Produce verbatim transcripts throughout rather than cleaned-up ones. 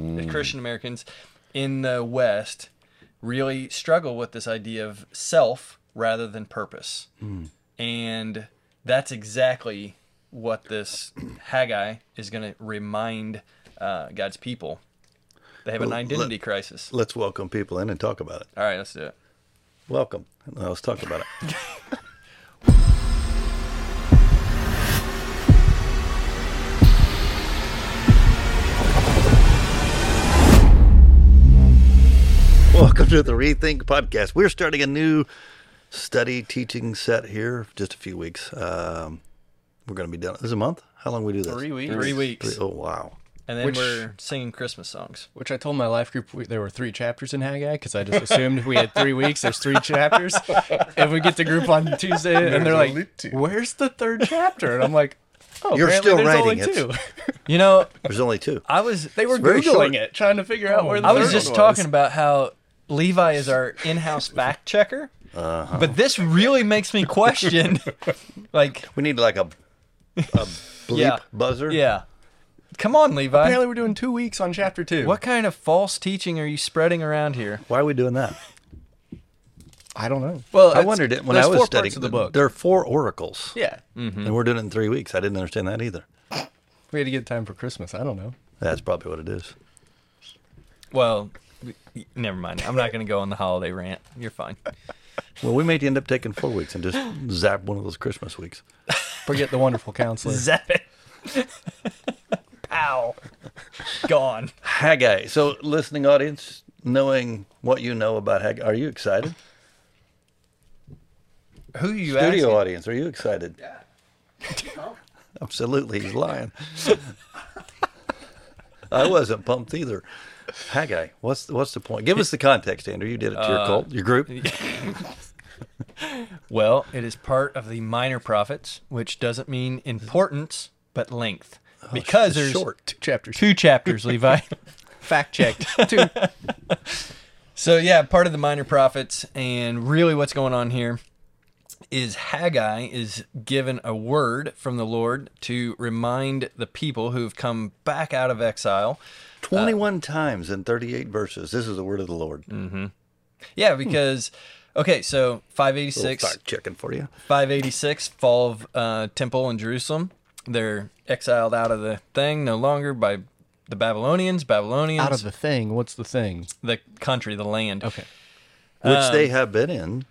mm. that Christian Americans in the West really struggle with this idea of self rather than purpose. Mm. And that's exactly what this Haggai is going to remind uh, God's people. They have well, an identity let, crisis. Let's welcome people in and talk about it. All right, let's do it. Welcome. Now let's talk about it. Welcome to the Rethink Podcast. We're starting a new study teaching set here. Just a few weeks. Um, we're going to be done. This is a month. How long do we do this? Three weeks. Three weeks. Three, oh wow. And then which, we're singing Christmas songs. Which I told my life group we, there were three chapters in Haggai because I just assumed we had three weeks. There's three chapters. And we get the group on Tuesday and there's they're like, where's the third chapter? And I'm like, oh, you're still writing it. You know, there's only two. I was they were Googling it, trying to figure out where the third one was. I was just talking about how Levi is our in-house fact checker. Uh-huh. But this really makes me question. Like, we need like a, a bleep yeah, buzzer. Yeah. Come on, Levi. Apparently we're doing two weeks on chapter two. What kind of false teaching are you spreading around here? Why are we doing that? I don't know. Well, I wondered it when I was studying the, the book. There are four oracles. Yeah. Mm-hmm. And we're doing it in three weeks. I didn't understand that either. We had to get time for Christmas. I don't know. That's probably what it is. Well, never mind. I'm not going to go on the holiday rant. You're fine. Well, we may end up taking four weeks and just zap one of those Christmas weeks. Forget the wonderful counselor. Zap it. Ow. Gone. Haggai. So, listening audience, knowing what you know about Haggai, are you excited? Who are you Studio asking? Studio audience, are you excited? Yeah. Absolutely, he's lying. I wasn't pumped either. Haggai, what's the, what's the point? Give us the context, Andrew. You did it to uh, your cult, your group. Well, it is part of the minor prophets, which doesn't mean importance, but length. Oh, because there's short. Two chapters. Two chapters, Levi. Fact checked. Two. So, yeah, part of the minor prophets, and really what's going on here is Haggai is given a word from the Lord to remind the people who have come back out of exile. twenty-one uh, times in thirty-eight verses. This is the word of the Lord. Mm-hmm. Yeah, because... Hmm. Okay, so five eighty-six. Fact checking for you. five eighty-six, fall of uh, temple in Jerusalem. They're exiled out of the thing no longer by the Babylonians. Babylonians. Out of the thing? What's the thing? The country, the land. Okay. Which um, they have been in.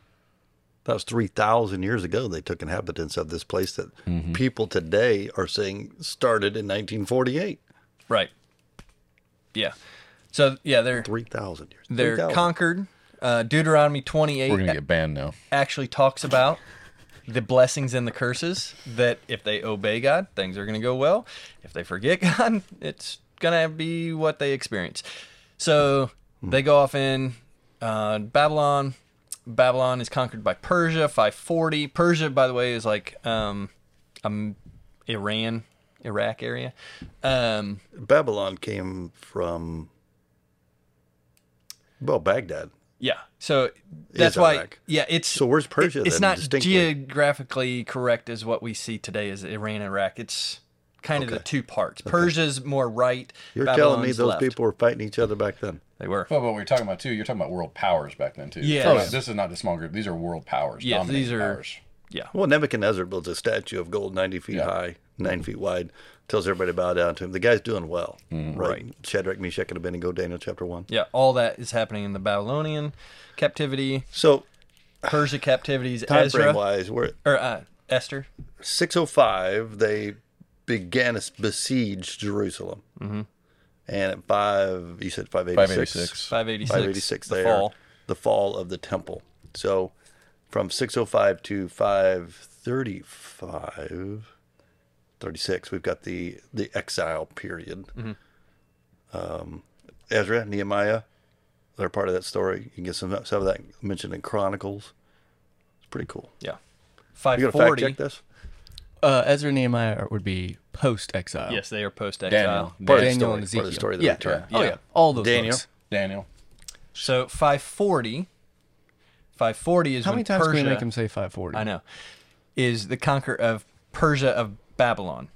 That was three thousand years ago they took inhabitants of this place that mm-hmm. people today are saying started in nineteen forty-eight. Right. Yeah. So, yeah, they're... three thousand years. They're three thousand. Conquered. Uh, Deuteronomy twenty-eight... We're going to get banned now. ...actually talks about... the blessings and the curses, that if they obey God, things are going to go well. If they forget God, it's going to be what they experience. So they go off in uh, Babylon. Babylon is conquered by Persia, five forty. Persia, by the way, is like um, um, Iran, Iraq area. Um, Babylon came from, well, Baghdad. Yeah, so that's why. Iraq. Yeah, it's so where's Persia? It, it's then, not geographically correct as what we see today as Iran, Iraq. It's kind okay. of the two parts. Okay. Persia's more right. You're Babylon's telling me those left. People were fighting each other back then. They were. Well, but we are talking about too. You're talking about world powers back then too. Yeah, oh, this is not a small group. These are world powers. Yeah, these are. Powers. Yeah. Well, Nebuchadnezzar builds a statue of gold, ninety feet yeah. high, nine feet wide. Tells everybody to bow down to him. The guy's doing well, mm, right? right? Shadrach, Meshach, and Abednego, Daniel chapter one. Yeah, all that is happening in the Babylonian captivity. So, Persia captivities. Time frame wise, we're or uh, Esther. six oh five, they began to besiege Jerusalem, mm-hmm. and at five, you said five eighty-six. five eighty-six. five eighty-six. The there, fall. The fall of the temple. So, from six oh five to five thirty-five. thirty-six, we've got the, the exile period. Mm-hmm. Um, Ezra, Nehemiah, they're part of that story. You can get some, some of that mentioned in Chronicles. It's pretty cool. Yeah. five forty. You going to fact check this? Uh, Ezra and Nehemiah would be post-exile. Yes, they are post-exile. Daniel. Part, Daniel of story, and Ezekiel. Part of the story of the yeah, return. Yeah. Oh, yeah. All those Daniel. Books. Daniel. So, five forty. five forty is How when Persia... How many times Persia, can we make him say five forty? I know. Is the conquer of Persia of Babylon.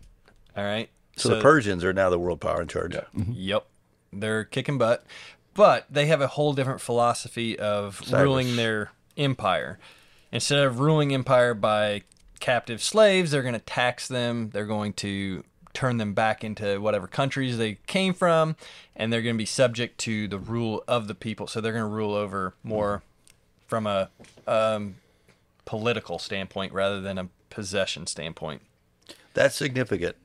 All right. So, so the Persians are now the world power in charge. Yeah. Mm-hmm. Yep. They're kicking butt. But they have a whole different philosophy of Cyrus. ruling their empire. Instead of ruling empire by captive slaves, they're going to tax them. They're going to turn them back into whatever countries they came from, and they're going to be subject to the rule of the people. So they're going to rule over more from a um, political standpoint rather than a possession standpoint. That's significant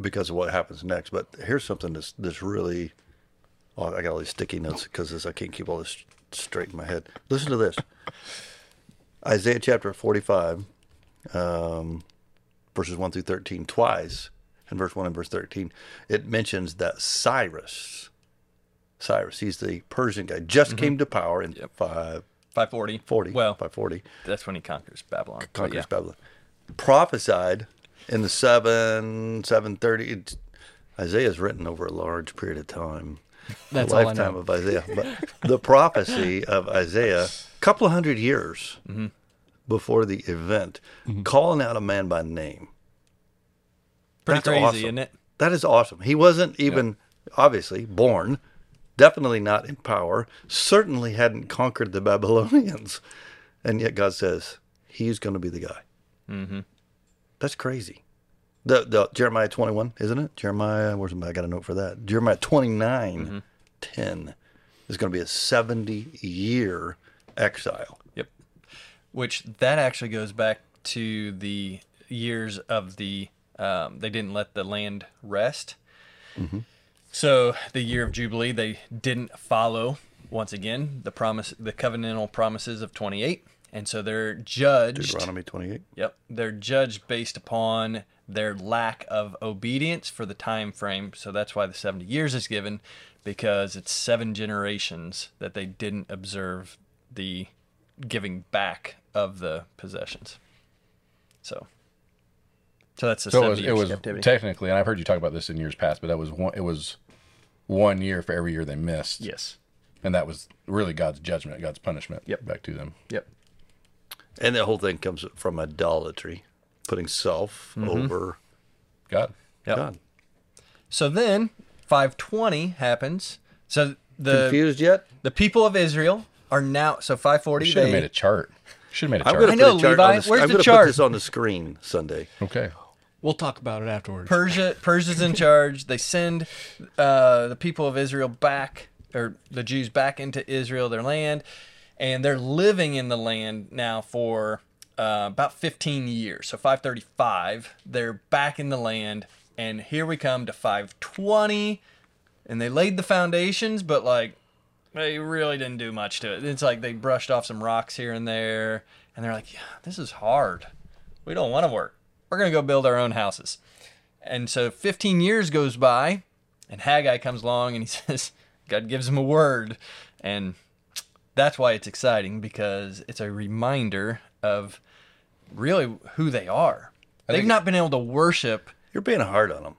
because of what happens next. But here's something that's, that's really... Oh, I got all these sticky notes because I can't keep all this straight in my head. Listen to this. Isaiah chapter forty-five, um, verses one through thirteen, twice, in verse one and verse thirteen, it mentions that Cyrus, Cyrus, he's the Persian guy, just mm-hmm. came to power in yep. five forty. forty, well, five forty. That's when he conquers Babylon. Conquers yeah. Babylon. Prophesied in the seven, seven thirty. It's, Isaiah's written over a large period of time. That's the lifetime all I know. of Isaiah. But the prophecy of Isaiah, a couple of hundred years mm-hmm. before the event, mm-hmm. calling out a man by name. Pretty That's crazy, awesome. isn't it? That is awesome. He wasn't even, yeah. obviously, born, definitely not in power, certainly hadn't conquered the Babylonians. And yet God says, he's going to be the guy. Mm-hmm. That's crazy. The, the Jeremiah twenty-one, isn't it? Jeremiah, where's I got a note for that. Jeremiah twenty-nine, mm-hmm. ten is going to be a seventy-year exile. Yep. Which that actually goes back to the years of the, um, they didn't let the land rest. Mm-hmm. So the year of Jubilee, they didn't follow, once again, the promise, the covenantal promises of twenty-eight. And so they're judged. Deuteronomy twenty-eight. Yep. They're judged based upon their lack of obedience for the time frame. So that's why the seventy years is given, because it's seven generations that they didn't observe the giving back of the possessions. So so that's the so seventy it was, years it was captivity. Technically, and I've heard you talk about this in years past, but that was one, it was one year for every year they missed. Yes. And that was really God's judgment, God's punishment yep. back to them. Yep. And the whole thing comes from idolatry. Putting self mm-hmm. over God. Yep. God. So then five twenty happens. So the confused yet? The people of Israel are now so five forty. We should they, have made a chart. Should have made a chart. I know, Levi. Where's I'm the chart? I'm going to put this on the screen Sunday. Okay. We'll talk about it afterwards. Persia, Persia's in charge. They send uh, the people of Israel back, or the Jews back into Israel, their land, and they're living in the land now for. Uh, about fifteen years, so five thirty-five, they're back in the land, and here we come to five twenty, and they laid the foundations, but like, they really didn't do much to it. It's like they brushed off some rocks here and there, and they're like, yeah, this is hard. We don't want to work. We're going to go build our own houses. And so fifteen years goes by, and Haggai comes along, and he says, God gives him a word, and that's why it's exciting, because it's a reminder of really who they are. They've not been able to worship. You're being hard on them.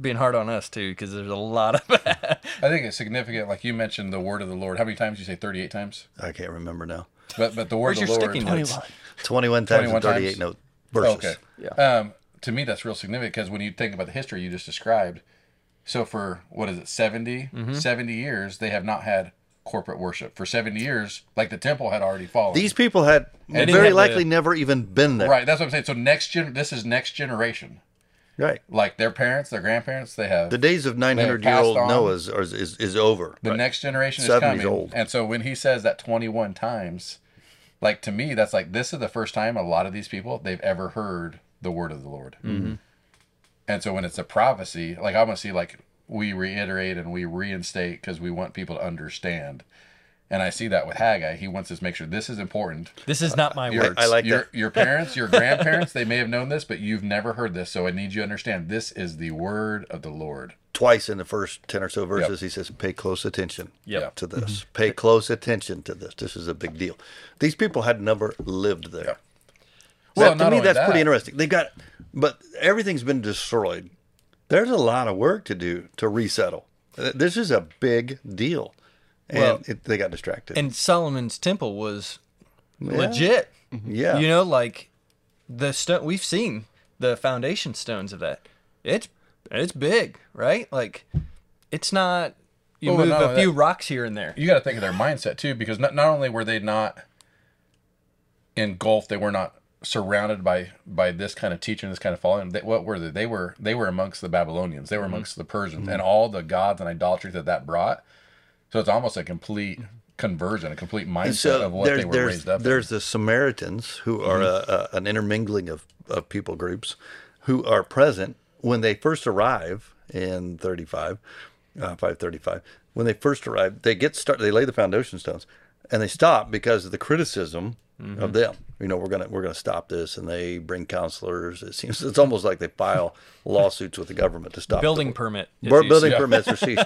Being hard on us, too, because there's a lot of that. I think it's significant. Like you mentioned the word of the Lord. How many times did you say? thirty-eight times? I can't remember now. But but the word of the Lord. Where's your sticky notes? twenty-one times and thirty-eight note verses. Oh, okay. Yeah. Um, to me, that's real significant, because when you think about the history you just described, so for, what is it, seventy? Mm-hmm. seventy years, they have not had corporate worship for seventy years, like the temple had already fallen. These people had and very likely lived. never even been there. Right, that's what I'm saying. So next gen, this is next generation. Right, like their parents, their grandparents, they have the days of nine hundred year old Noah's is, is is over. The right. next generation is coming. Old. And so when he says that twenty-one times, like to me, that's like this is the first time a lot of these people they've ever heard the word of the Lord. Mm-hmm. And so when it's a prophecy, like I want to see like. We reiterate and we reinstate because we want people to understand. And I see that with Haggai. He wants us to make sure this is important. This is not my uh, words. I like your, that. Your parents, your grandparents, they may have known this, but you've never heard this. So I need you to understand this is the word of the Lord. Twice in the first ten or so verses, yep. he says, pay close attention yep. to this. Mm-hmm. Pay close attention to this. This is a big deal. These people had never lived there. Yep. Well, that, to me, that's that. pretty interesting. They got, but everything's been destroyed. There's a lot of work to do to resettle. This is a big deal. And well, it, they got distracted. And Solomon's temple was yeah. legit. Yeah. You know, like the stone, we've seen the foundation stones of that. It's and it's big, right? Like, it's not, you well, move no, a few that, rocks here and there. You got to think of their mindset too, because not, not only were they not engulfed, they were not surrounded by, by this kind of teaching, this kind of following. They, what were they? They were, they were amongst the Babylonians. They were amongst mm-hmm. the Persians mm-hmm. and all the gods and idolatry that that brought. So it's almost a complete conversion, a complete mindset so of what they were raised up. There's in. the Samaritans, who are mm-hmm. a, a, an intermingling of, of people groups, who are present when they first arrive in thirty-five, uh, five thirty-five. When they first arrive, they get started. They lay the foundation stones, and they stop because of the criticism mm-hmm. of them. You know, we're gonna we're gonna stop this, and they bring counselors. It seems it's almost like they file lawsuits with the government to stop building them. permit. B building yeah. permits are ceased.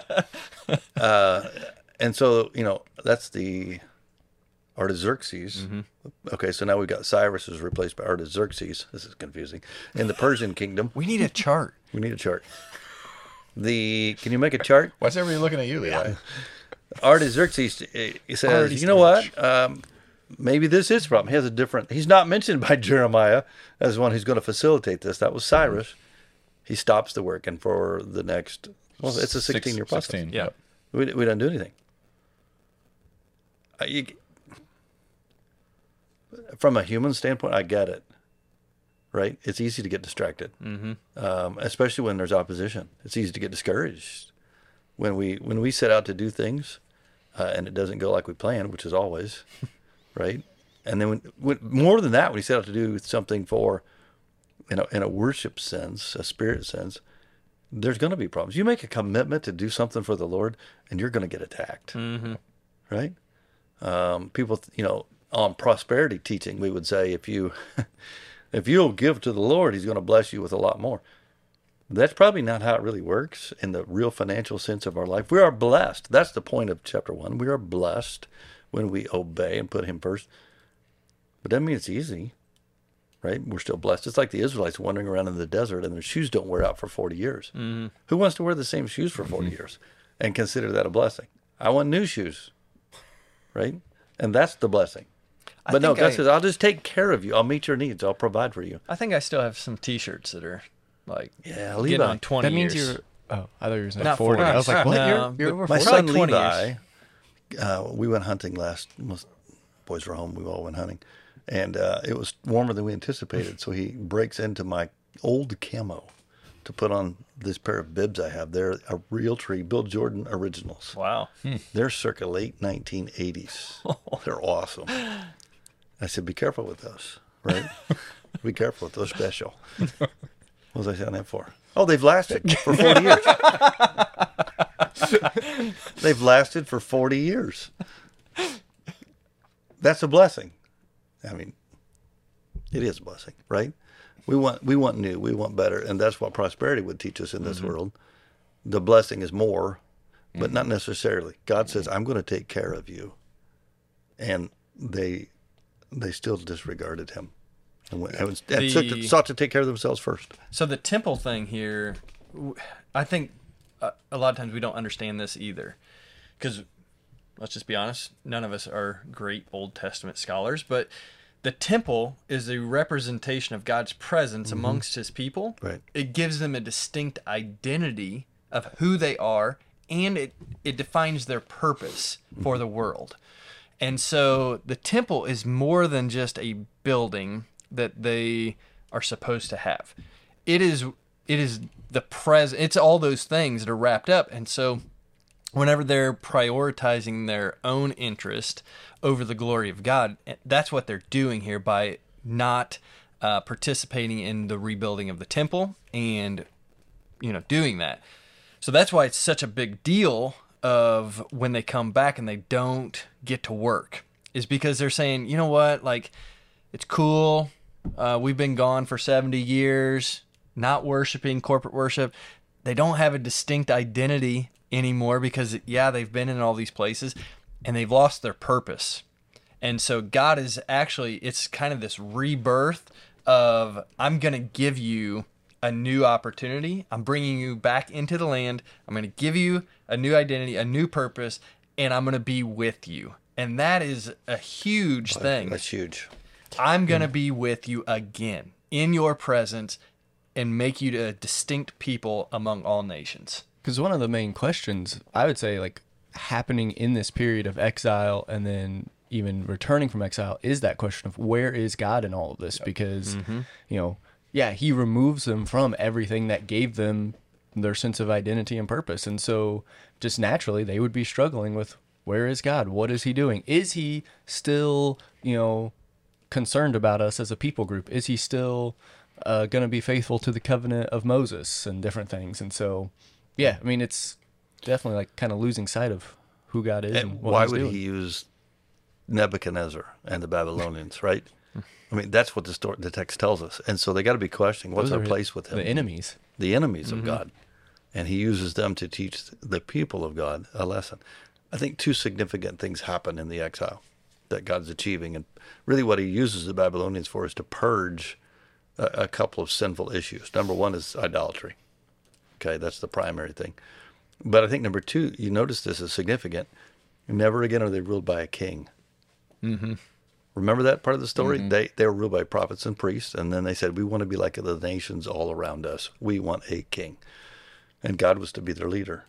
Uh, and so, you know, that's the Artaxerxes. Mm-hmm. Okay, so now we've got Cyrus is replaced by Artaxerxes. This is confusing. In the Persian kingdom. We need a chart. We need a chart. The Can you make a chart? Why's everybody looking at you, Eli? Yeah. Artaxerxes he says, Arty you know what? Um, maybe this is a problem. He has a different... He's not mentioned by Jeremiah as one who's going to facilitate this. That was Cyrus. Mm-hmm. He stops the work, and for the next... Well, it's a sixteen-year process. sixteen, yeah. We, we don't do anything. Uh, you... From a human standpoint, I get it, right? It's easy to get distracted, mm-hmm. um, especially when there's opposition. It's easy to get discouraged when we when we set out to do things uh, and it doesn't go like we planned, which is always, right? And then when, when more than that, when we set out to do something for, you know, in a worship sense, a spirit sense, there's going to be problems. You make a commitment to do something for the Lord, and you're going to get attacked, mm-hmm. right? Um, people, you know. On prosperity teaching, we would say, if you, if you'll give to the Lord, he's going to bless you with a lot more. That's probably not how it really works in the real financial sense of our life. We are blessed. That's the point of chapter one. We are blessed when we obey and put him first. But that doesn't mean it's easy, right? We're still blessed. It's like the Israelites wandering around in the desert and their shoes don't wear out for forty years. Mm-hmm. Who wants to wear the same shoes for forty mm-hmm. years and consider that a blessing? I want new shoes, right? And that's the blessing. I but no, God I, says, I'll just take care of you. I'll meet your needs. I'll provide for you. I think I still have some T-shirts that are like yeah, Levi. Getting on twenty that means years. You're, oh, I thought you were not forty. forty. I was like, what? No, you're, you're my son like Levi, uh, we went hunting last, most boys were home, we all went hunting. And uh, it was warmer than we anticipated. So he breaks into my old camo to put on this pair of bibs I have. They're a Realtree, Bill Jordan Originals. Wow. Hmm. They're circa late nineteen eighties. They're awesome. I said, be careful with those, right? Be careful with those special. What was I saying that for? Oh, they've lasted for forty years. They've lasted for forty years. That's a blessing. I mean, it is a blessing, right? We want we want new. We want better. And that's what prosperity would teach us in this mm-hmm. world. The blessing is more, but mm-hmm. not necessarily. God says, I'm going to take care of you. And they... They still disregarded him and, went, and the, took to, sought to take care of themselves first. So the temple thing here, I think a, a lot of times we don't understand this either. Because, let's just be honest, none of us are great Old Testament scholars. But the temple is a representation of God's presence mm-hmm. amongst his people. Right. It gives them a distinct identity of who they are, and it, it defines their purpose mm-hmm. for the world. And so the temple is more than just a building that they are supposed to have. It is it is the presence. It's all those things that are wrapped up. And so whenever they're prioritizing their own interest over the glory of God, that's what they're doing here by not uh, participating in the rebuilding of the temple and, you know, doing that. So that's why it's such a big deal of when they come back and they don't get to work, is because they're saying, you know what, like, it's cool. Uh, we've been gone for seventy years, not worshiping, corporate worship. They don't have a distinct identity anymore because, yeah, they've been in all these places and they've lost their purpose. And so God is actually, it's kind of this rebirth of, I'm going to give you a new opportunity. I'm bringing you back into the land. I'm going to give you a new identity, a new purpose, and I'm going to be with you. And that is a huge thing. That's huge. I'm going to be with you again in your presence and make you a distinct people among all nations. Because one of the main questions, I would say, like, happening in this period of exile and then even returning from exile is that question of where is God in all of this? Yep. Because, mm-hmm. you know, yeah, he removes them from everything that gave them their sense of identity and purpose. And so just naturally they would be struggling with, where is God? What is he doing? Is he still, you know, concerned about us as a people group? Is he still uh, going to be faithful to the covenant of Moses and different things? And so, yeah, I mean, it's definitely like kind of losing sight of who God is. And, and what why would doing. he use Nebuchadnezzar and the Babylonians, right? I mean, that's what the story, the text tells us. And so they got to be questioning, what's our place with him? The enemies. The enemies mm-hmm. of God. And he uses them to teach the people of God a lesson. I think two significant things happen in the exile that God's achieving. And really what he uses the Babylonians for is to purge a, a couple of sinful issues. Number one is idolatry. Okay, that's the primary thing. But I think number two, you notice this is significant. Never again are they ruled by a king. Mm-hmm. Remember that part of the story? Mm-hmm. They they were ruled by prophets and priests, and then they said, we want to be like the nations all around us. We want a king. And God was to be their leader.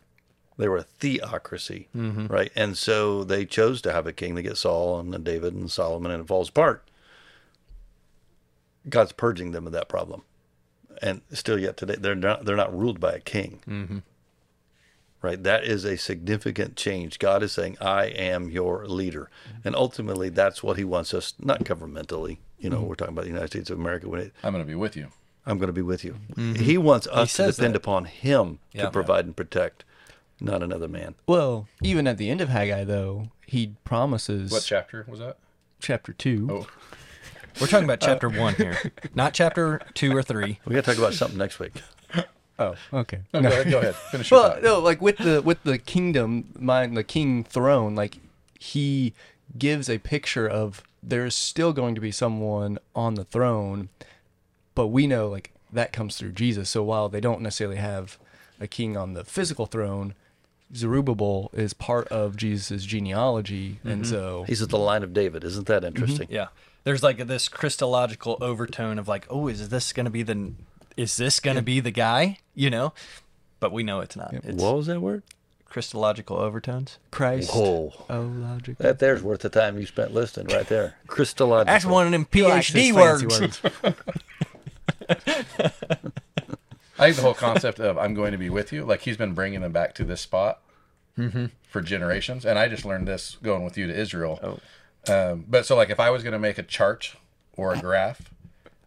They were a theocracy, mm-hmm. right? And so they chose to have a king. They get Saul and then David and Solomon, and it falls apart. God's purging them of that problem. And still yet today, they're not they're not ruled by a king. Mm-hmm. Right, that is a significant change. God is saying, I am your leader. And ultimately, that's what he wants us, not governmentally. You know, mm-hmm. we're talking about the United States of America. When it, I'm going to be with you. I'm going to be with you. Mm-hmm. He wants us he to depend that. upon him yeah, to provide yeah. and protect, not another man. Well, even at the end of Haggai, though, he promises... What chapter was that? Chapter two. Oh. We're talking about chapter uh, one here, not chapter two or three. We got to talk about something next week. Oh, okay. No, no. Go ahead. Go ahead. Finish your Well, thought. no, like with the with the kingdom, mind the king throne, like he gives a picture of there is still going to be someone on the throne, but we know like that comes through Jesus. So while they don't necessarily have a king on the physical throne, Zerubbabel is part of Jesus' genealogy, mm-hmm. and so he's at the line of David. Isn't that interesting? Mm-hmm. Yeah. There's like this Christological overtone of like, oh, is this going to be the Is this going to be the guy? You know? But we know it's not. It's what was that word? Christological overtones. Christ. Whoa. That there's worth the time you spent listening right there. Christological. That's one of them PhD words. words. I think the whole concept of I'm going to be with you, like he's been bringing them back to this spot mm-hmm. for generations. And I just learned this going with you to Israel. Oh. Um, but so like if I was going to make a chart or a graph,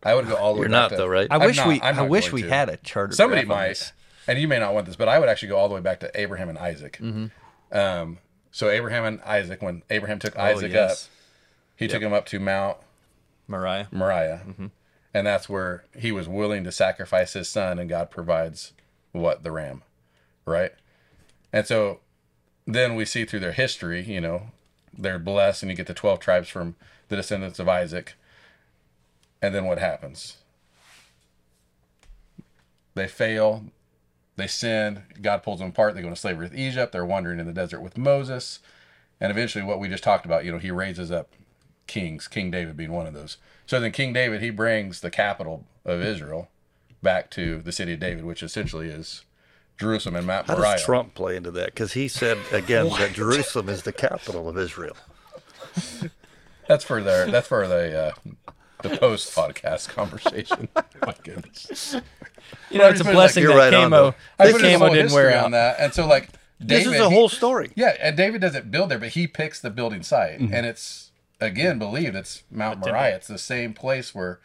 I would go all the You're way not, back to... You're not, though, right? I wish not, we I wish we to. had a charter. Somebody might, and you may not want this, but I would actually go all the way back to Abraham and Isaac. Mm-hmm. Um, so Abraham and Isaac, when Abraham took Isaac oh, yes. up, he yep. took him up to Mount... Moriah. Moriah. Mm-hmm. And that's where he was willing to sacrifice his son, and God provides, what, the ram, right? And so then we see through their history, you know, they're blessed, and you get the twelve tribes from the descendants of Isaac. And then what happens? They fail. They sin. God pulls them apart. They go into slavery with Egypt. They're wandering in the desert with Moses. And eventually what we just talked about, you know, he raises up kings, King David being one of those. So then King David, he brings the capital of Israel back to the city of David, which essentially is Jerusalem and Mount Moriah. How does Trump play into that? Because he said, again, that Jerusalem is the capital of Israel. That's for their... That's for the... Uh, The post-podcast conversation. My goodness. You know, it's a blessing like, that right Camo, I put camo didn't wear out. On that. And so, like, David, this is the whole he, story. Yeah, and David doesn't build there, but he picks the building site. Mm-hmm. And it's, again, believed it's Mount but Moriah. It's the same place where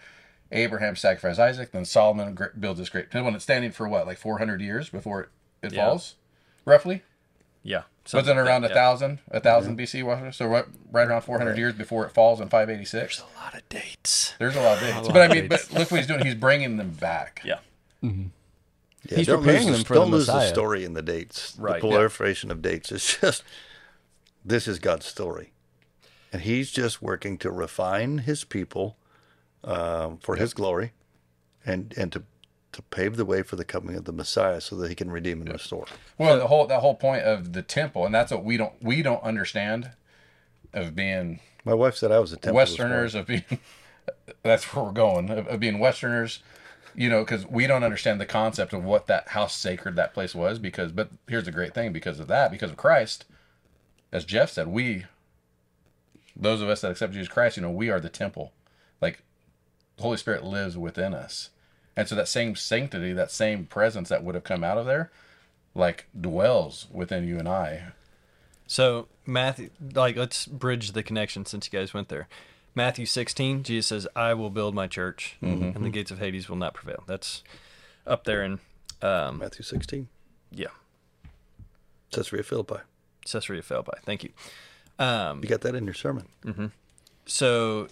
Abraham sacrificed Isaac, then Solomon builds this great temple. It's standing for, what, like four hundred years before it, it yeah. falls, roughly? Yeah. Wasn't it around one thousand yeah. B C, wasn't it? So right, right around four hundred right. years before it falls in five eighty-six. There's a lot of dates. There's a lot of dates. Lot but, of I mean, dates. But look what he's doing. He's bringing them back. Yeah. Mm-hmm. yeah he's preparing them the, for the Messiah. Don't lose the story in the dates. Right. The proliferation yeah. of dates is just, this is God's story. And he's just working to refine his people um, for yeah. his glory and, and to to pave the way for the coming of the Messiah so that he can redeem and restore. Well, the whole that whole point of the temple, and that's what we don't we don't understand of being... My wife said I was a temple. Westerners of being... That's where we're going. Of, of being Westerners you know, because we don't understand the concept of what that, how sacred that place was. Because, but here's the great thing, because of that, because of Christ, as Jeff said, we, those of us that accept Jesus Christ, you know, we are the temple. Like, the Holy Spirit lives within us. And so that same sanctity, that same presence that would have come out of there, like, dwells within you and I. So Matthew, like, let's bridge the connection since you guys went there. Matthew sixteen, Jesus says, I will build my church, mm-hmm. and the gates of Hades will not prevail. That's up there in... Um, Matthew sixteen? Yeah. Caesarea Philippi. Caesarea Philippi. Thank you. Um, you got that in your sermon. Mm-hmm. So...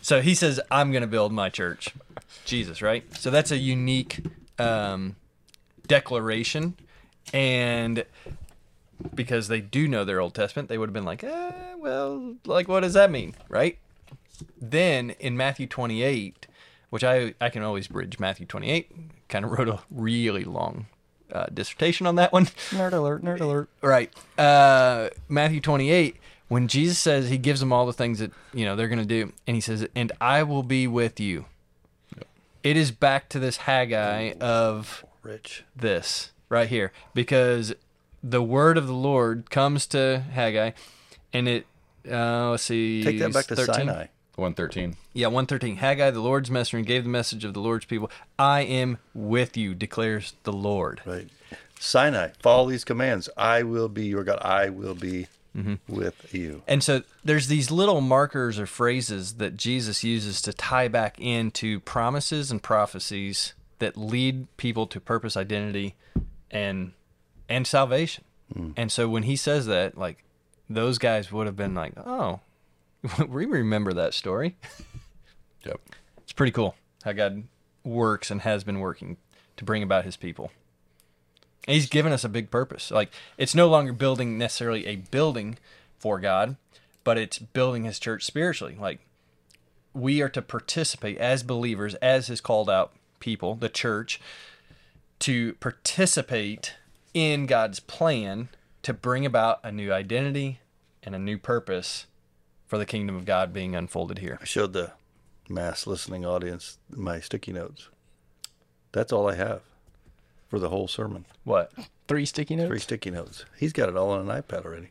So he says, I'm going to build my church. Jesus, right? So that's a unique um, declaration. And because they do know their Old Testament, they would have been like, eh, well, like, what does that mean, right? Then in Matthew twenty-eight, which I, I can always bridge Matthew twenty-eight, kind of wrote a really long uh, dissertation on that one. Nerd alert, nerd alert. Right. Uh, Matthew twenty-eight. When Jesus says, he gives them all the things that, you know, they're going to do, and he says, and I will be with you. Yep. It is back to this Haggai of Rich. This right here, because the word of the Lord comes to Haggai, and it, uh, let's see. Take that back to thirteen? Sinai. one thirteen. Yeah, one thirteen. Haggai, the Lord's messenger, gave the message of the Lord's people. I am with you, declares the Lord. Right. Sinai, follow these commands. I will be your God. I will be Mm-hmm. with you. And so there's these little markers or phrases that Jesus uses to tie back into promises and prophecies that lead people to purpose, identity, and and salvation. Mm. And so when he says that, like, those guys would have been like, oh, we remember that story. Yep. It's pretty cool how God works and has been working to bring about his people. He's given us a big purpose. Like, it's no longer building necessarily a building for God, but it's building his church spiritually. Like, we are to participate as believers, as his called out people, the church, to participate in God's plan to bring about a new identity and a new purpose for the kingdom of God being unfolded here. I showed the mass listening audience my sticky notes. That's all I have. For the whole sermon. What? Three sticky notes? Three sticky notes. He's got it all on an iPad already.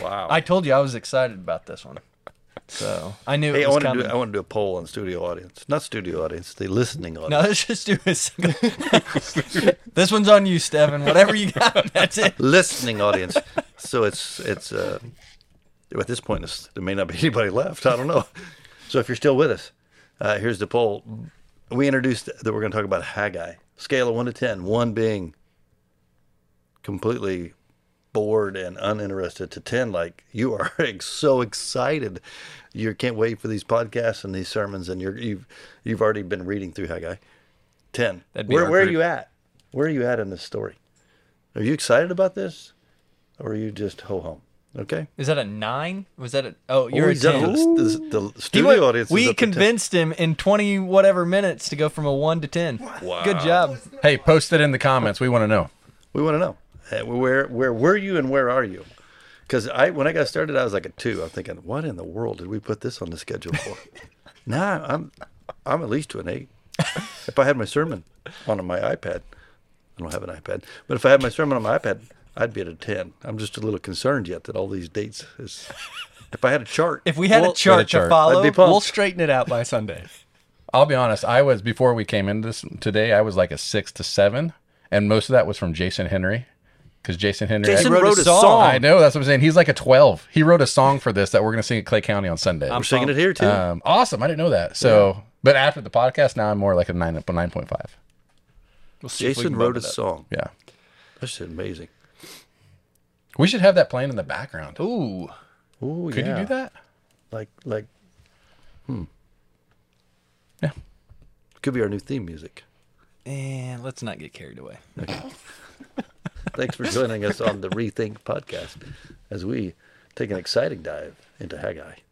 Wow. I told you I was excited about this one. So I knew hey, it was I want coming. To do, I want to do a poll on studio audience. Not studio audience, the listening audience. No, let's just do a single. This one's on you, Stephen. Whatever you got, that's it. Listening audience. So it's, it's uh, at this point, it's, there may not be anybody left. I don't know. So if you're still with us, uh, here's the poll. We introduced that we're going to talk about Haggai. Scale of one to ten, one being completely bored and uninterested to ten, like you are so excited. You can't wait for these podcasts and these sermons, and you're, you've you've already been reading through Haggai. ten. That'd be where where are you at? Where are you at in this story? Are you excited about this, or are you just ho-hum? Okay. Is that a nine? Was that a... Oh, you're oh, a ten. The, the, the studio went, audience we convinced him in twenty-whatever minutes to go from a one to ten. Wow. Good job. Hey, post it in the comments. We want to know. We want to know. Hey, where where were you and where are you? Because I when I got started, I was like a two. I'm thinking, what in the world did we put this on the schedule for? nah, I'm, I'm at least to an eight. If I had my sermon on my iPad, I don't have an iPad, but if I had my sermon on my iPad... I'd be at a ten. I'm just a little concerned yet that all these dates is... If I had a chart... If we had we'll, a chart to follow, we'll straighten it out by Sunday. I'll be honest. I was, before we came into this today, I was like a six to seven. And most of that was from Jason Henry. Because Jason Henry... Jason I, wrote, wrote a song. song. I know. That's what I'm saying. He's like a twelve. He wrote a song for this that we're going to sing at Clay County on Sunday. I'm singing it here, too. Um, awesome. I didn't know that. So, yeah. But after the podcast, now I'm more like a nine point five. We'll Jason wrote a song. Yeah. That's amazing. We should have that playing in the background. Ooh. Ooh, Could yeah. you do that? Like, like, hmm. Yeah. Could be our new theme music. And let's not get carried away. Okay. Thanks for joining us on the Rethink Podcast as we take an exciting dive into Haggai.